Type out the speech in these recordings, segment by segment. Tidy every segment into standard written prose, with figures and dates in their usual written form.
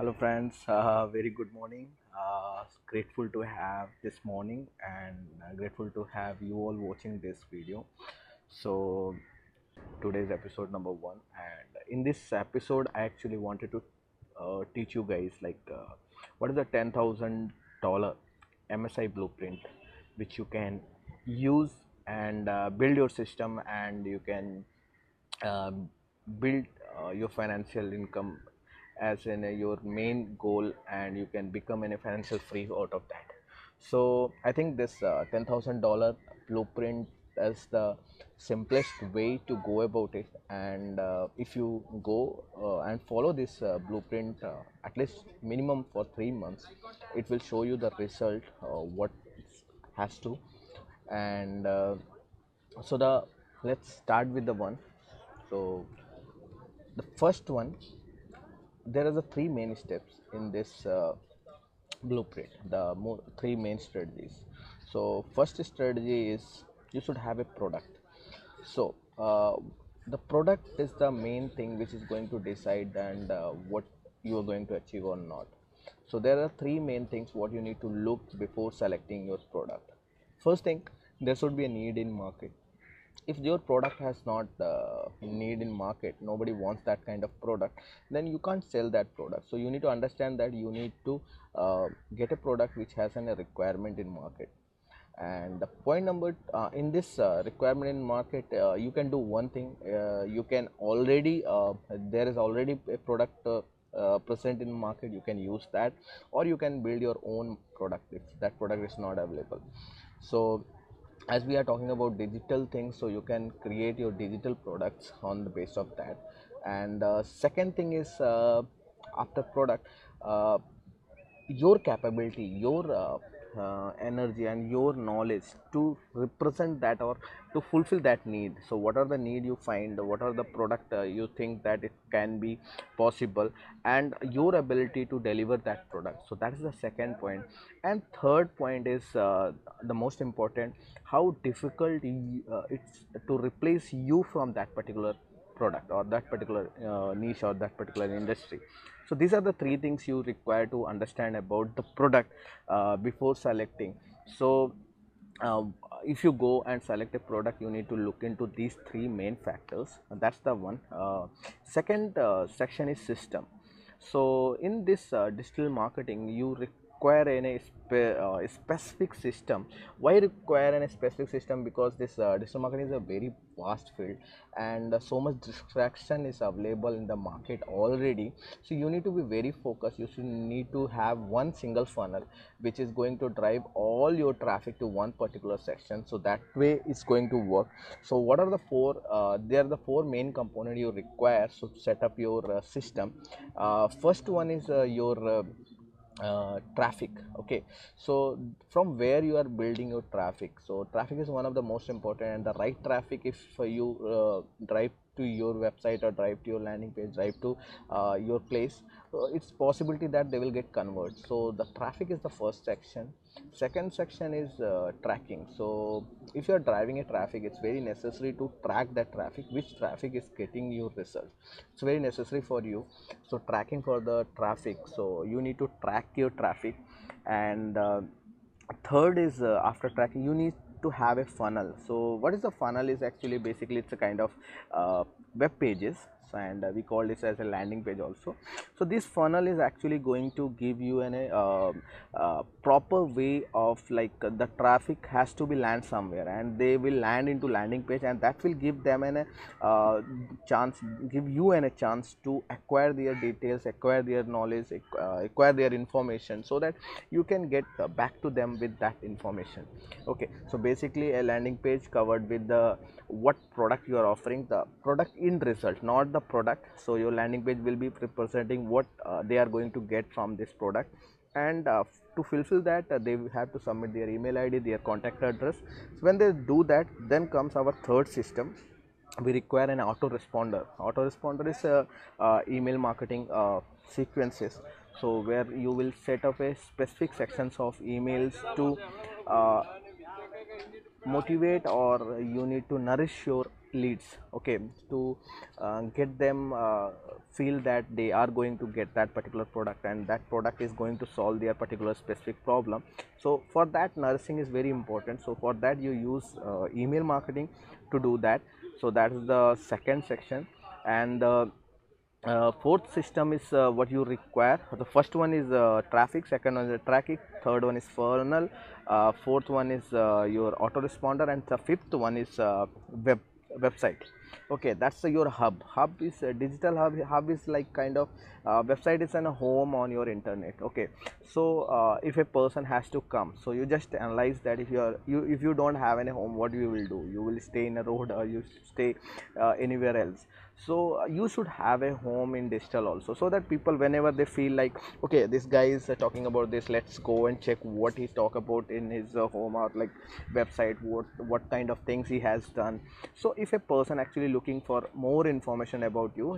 Hello friends, very good morning. Grateful to have this morning and grateful to have you all watching this video. So today's episode number 1, and in this episode I actually wanted to teach you guys like what is the $10,000 MSI blueprint which you can use and build your system, and you can build your financial income as in your main goal, and you can become a financial free out of that. So I think this $10,000 blueprint is the simplest way to go about it, and if you go and follow this blueprint at least minimum for 3 months, it will show you the result what it has to. And so let's start with the one. So the first one, there are the three main steps in this blueprint, three main strategies. So first strategy is you should have a product. So the product is the main thing which is going to decide and what you are going to achieve or not. So there are three main things what you need to look before selecting your product. First thing, there should be a need in market. If your product has not need in market, nobody wants that kind of product, then you can't sell that product. So you need to understand that you need to get a product which has a requirement in market. And the point number in this requirement in market, you can do one thing. You can already there is already a product present in market. You can use that, or you can build your own product if that product is not available. So as we are talking about digital things, so you can create your digital products on the base of that. And second thing is after product, your capability, your energy and your knowledge to represent that or to fulfill that need. So what are the need you find, what are the product you think that it can be possible, and your ability to deliver that product. So that is the second point. And third point is the most important, how difficult it's to replace you from that particular product or that particular niche or that particular industry. So these are the three things you require to understand about the product before selecting. So if you go and select a product, you need to look into these three main factors, and that's the one. Second section is system. So in this digital marketing, you require a specific system. Why require a specific system? Because this digital marketing is a very vast field, and so much distraction is available in the market already. So you need to be very focused. You should need to have one single funnel which is going to drive all your traffic to one particular section. So that way it's going to work. So what are the four? There are the four main components you require. So to set up your system. First one is your traffic. Okay, so from where you are building your traffic. So traffic is one of the most important, and the right traffic, if you drive to your website or drive to your landing page, drive to your place, it's possibility that they will get converted. So the traffic is the first section. Second section is tracking. So if you are driving a traffic, it's very necessary to track that traffic, which traffic is getting your result. It's very necessary for you. So tracking for the traffic, so you need to track your traffic. And third is after tracking, you need to have a funnel. So what is the funnel? Is actually basically it's a kind of web pages, and we call this as a landing page also. So this funnel is actually going to give you an proper way of like the traffic has to be land somewhere, and they will land into landing page, and that will give them an give you a chance to acquire their details, acquire their knowledge, acquire their information, so that you can get back to them with that information. Okay, so basically a landing page covered with the what product you are offering, the product in result, not the product. So your landing page will be representing what they are going to get from this product, and to fulfill that they have to submit their email ID, their contact address. So when they do that, then comes our third system. We require an autoresponder. Autoresponder is email marketing sequences, so where you will set up a specific sections of emails to motivate, or you need to nourish your leads, okay, to get them feel that they are going to get that particular product and that product is going to solve their particular specific problem. So for that, nurturing is very important. So for that you use email marketing to do that. So that is the second section. And fourth system is what you require. The first one is traffic, second one is tracking, third one is funnel, fourth one is your autoresponder, and the fifth one is website. Okay, that's your hub. Hub is a digital hub. Hub is like kind of website is a home on your internet. Okay, so if a person has to come, so you just analyze that if you don't have any home, what you will do? You will stay in a road or you stay anywhere else. So you should have a home in digital also, so that people, whenever they feel like, okay, this guy is talking about this, let's go and check what he talk about in his home or like website, what kind of things he has done. So if a person actually looking for more information about you,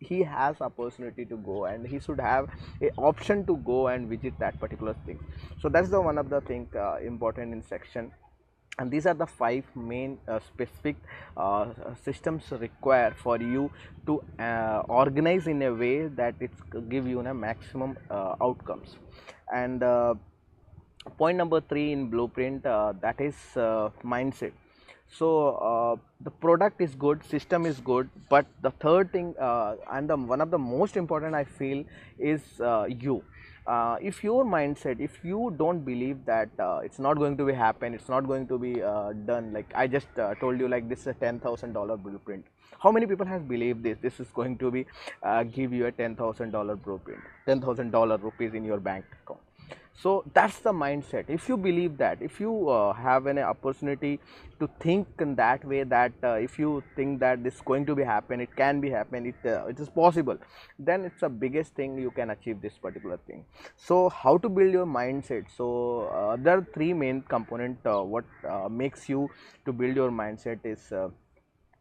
he has opportunity to go, and he should have a option to go and visit that particular thing. So that's the one of the thing important in section. And these are the five main specific systems required for you to organize in a way that it give you a maximum outcomes. And point number 3 in Blueprint, that is mindset. So the product is good, system is good, but the third thing and the one of the most important I feel is you. If your mindset, if you don't believe that it's not going to be happen, it's not going to be done, like I just told you, like this is a $10,000 blueprint. How many people has believed this is going to be give you a $10,000 blueprint, $10,000 rupees in your bank account? So that's the mindset. If you believe that, if you have an opportunity to think in that way, that if you think that this is going to be happen, it can be happen, it is possible, then it's the biggest thing you can achieve this particular thing. So how to build your mindset? So there are three main component what makes you to build your mindset is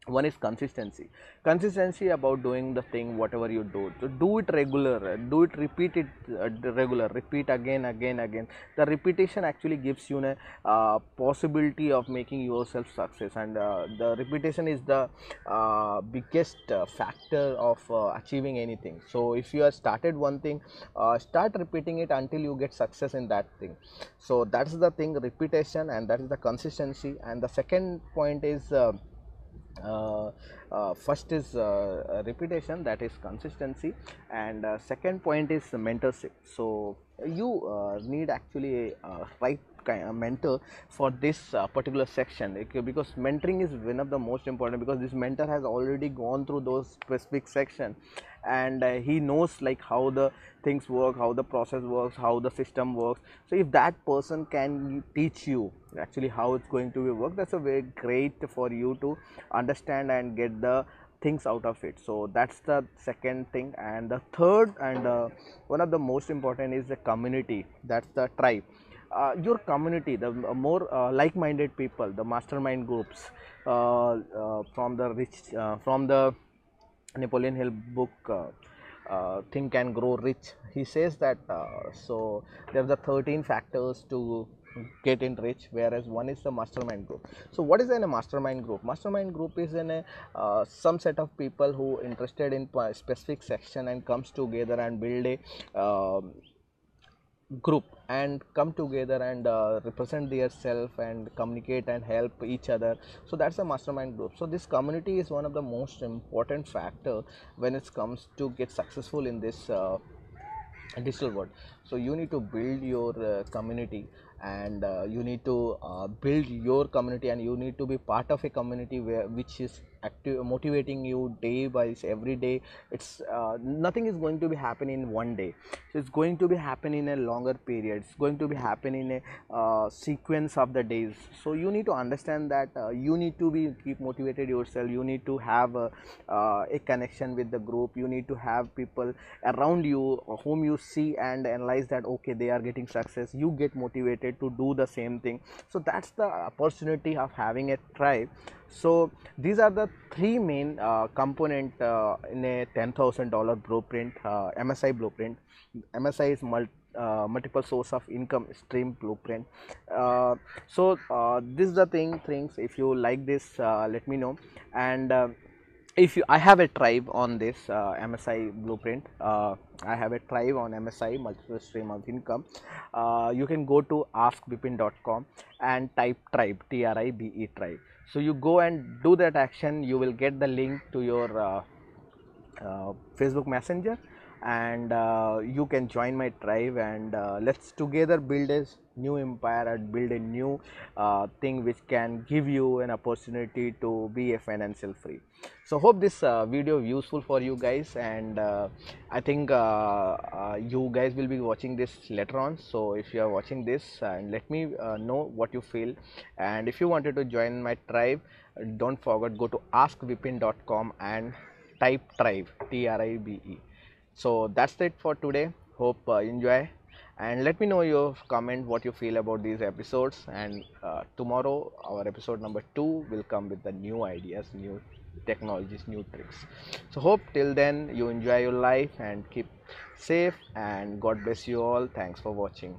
one is consistency. Consistency about doing the thing whatever you do. So do it regular, do it, repeat it regular, repeat again. The repetition actually gives you a possibility of making yourself success, and the repetition is the biggest factor of achieving anything. So if you have started one thing, start repeating it until you get success in that thing. So that's the thing, repetition, and that is the consistency. And the second point is first is repetition, that is consistency, and second point is mentorship. So you need actually right kind of mentor for this particular section, because mentoring is one of the most important, because this mentor has already gone through those specific section, and he knows like how the things work, how the process works, how the system works. So if that person can teach you actually how it's going to be work, that's a very great for you to understand and get the things out of it. So that's the second thing. And the third and one of the most important is the community, that's the tribe. Your community, the more like-minded people, the mastermind groups from the Napoleon Hill book Think and Grow Rich, he says that so there are the 13 factors to get in rich, whereas one is the mastermind group. So what is in a mastermind group? Mastermind group is in a some set of people who interested in specific section and comes together and build a group and come together and represent themselves and communicate and help each other. So that's a mastermind group. So this community is one of the most important factor when it comes to get successful in this digital world. So you need to build your community, and you need to build your community, and you need to be part of a community where which is active, motivating you day by every day. It's nothing is going to be happening in one day, so it's going to be happening in a longer period, it's going to be happening in a sequence of the days. So you need to understand that you need to be keep motivated yourself, you need to have a connection with the group, you need to have people around you whom you see and analyze that okay, they are getting success, you get motivated to do the same thing. So that's the opportunity of having a tribe. So these are the three main component in a $10,000 blueprint, MSI blueprint. MSI is multiple source of income stream blueprint. This is the things. If you like this, let me know. And I have a tribe on this MSI Blueprint. I have a tribe on MSI, multiple stream of income. You can go to askvipin.com and type tribe, TRIBE, tribe. So you go and do that action. You will get the link to your Facebook Messenger, and you can join my tribe, and let's together build a new empire and build a new thing which can give you an opportunity to be a financial free. So hope this video useful for you guys, and I think you guys will be watching this later on. So if you are watching this, and let me know what you feel, and if you wanted to join my tribe, don't forget, go to askvipin.com and type tribe, TRIBE. So that's it for today. Hope you enjoy, and let me know your comment what you feel about these episodes, and tomorrow our episode number 2 will come with the new ideas, new technologies, new tricks. So hope till then you enjoy your life and keep safe, and God bless you all. Thanks for watching.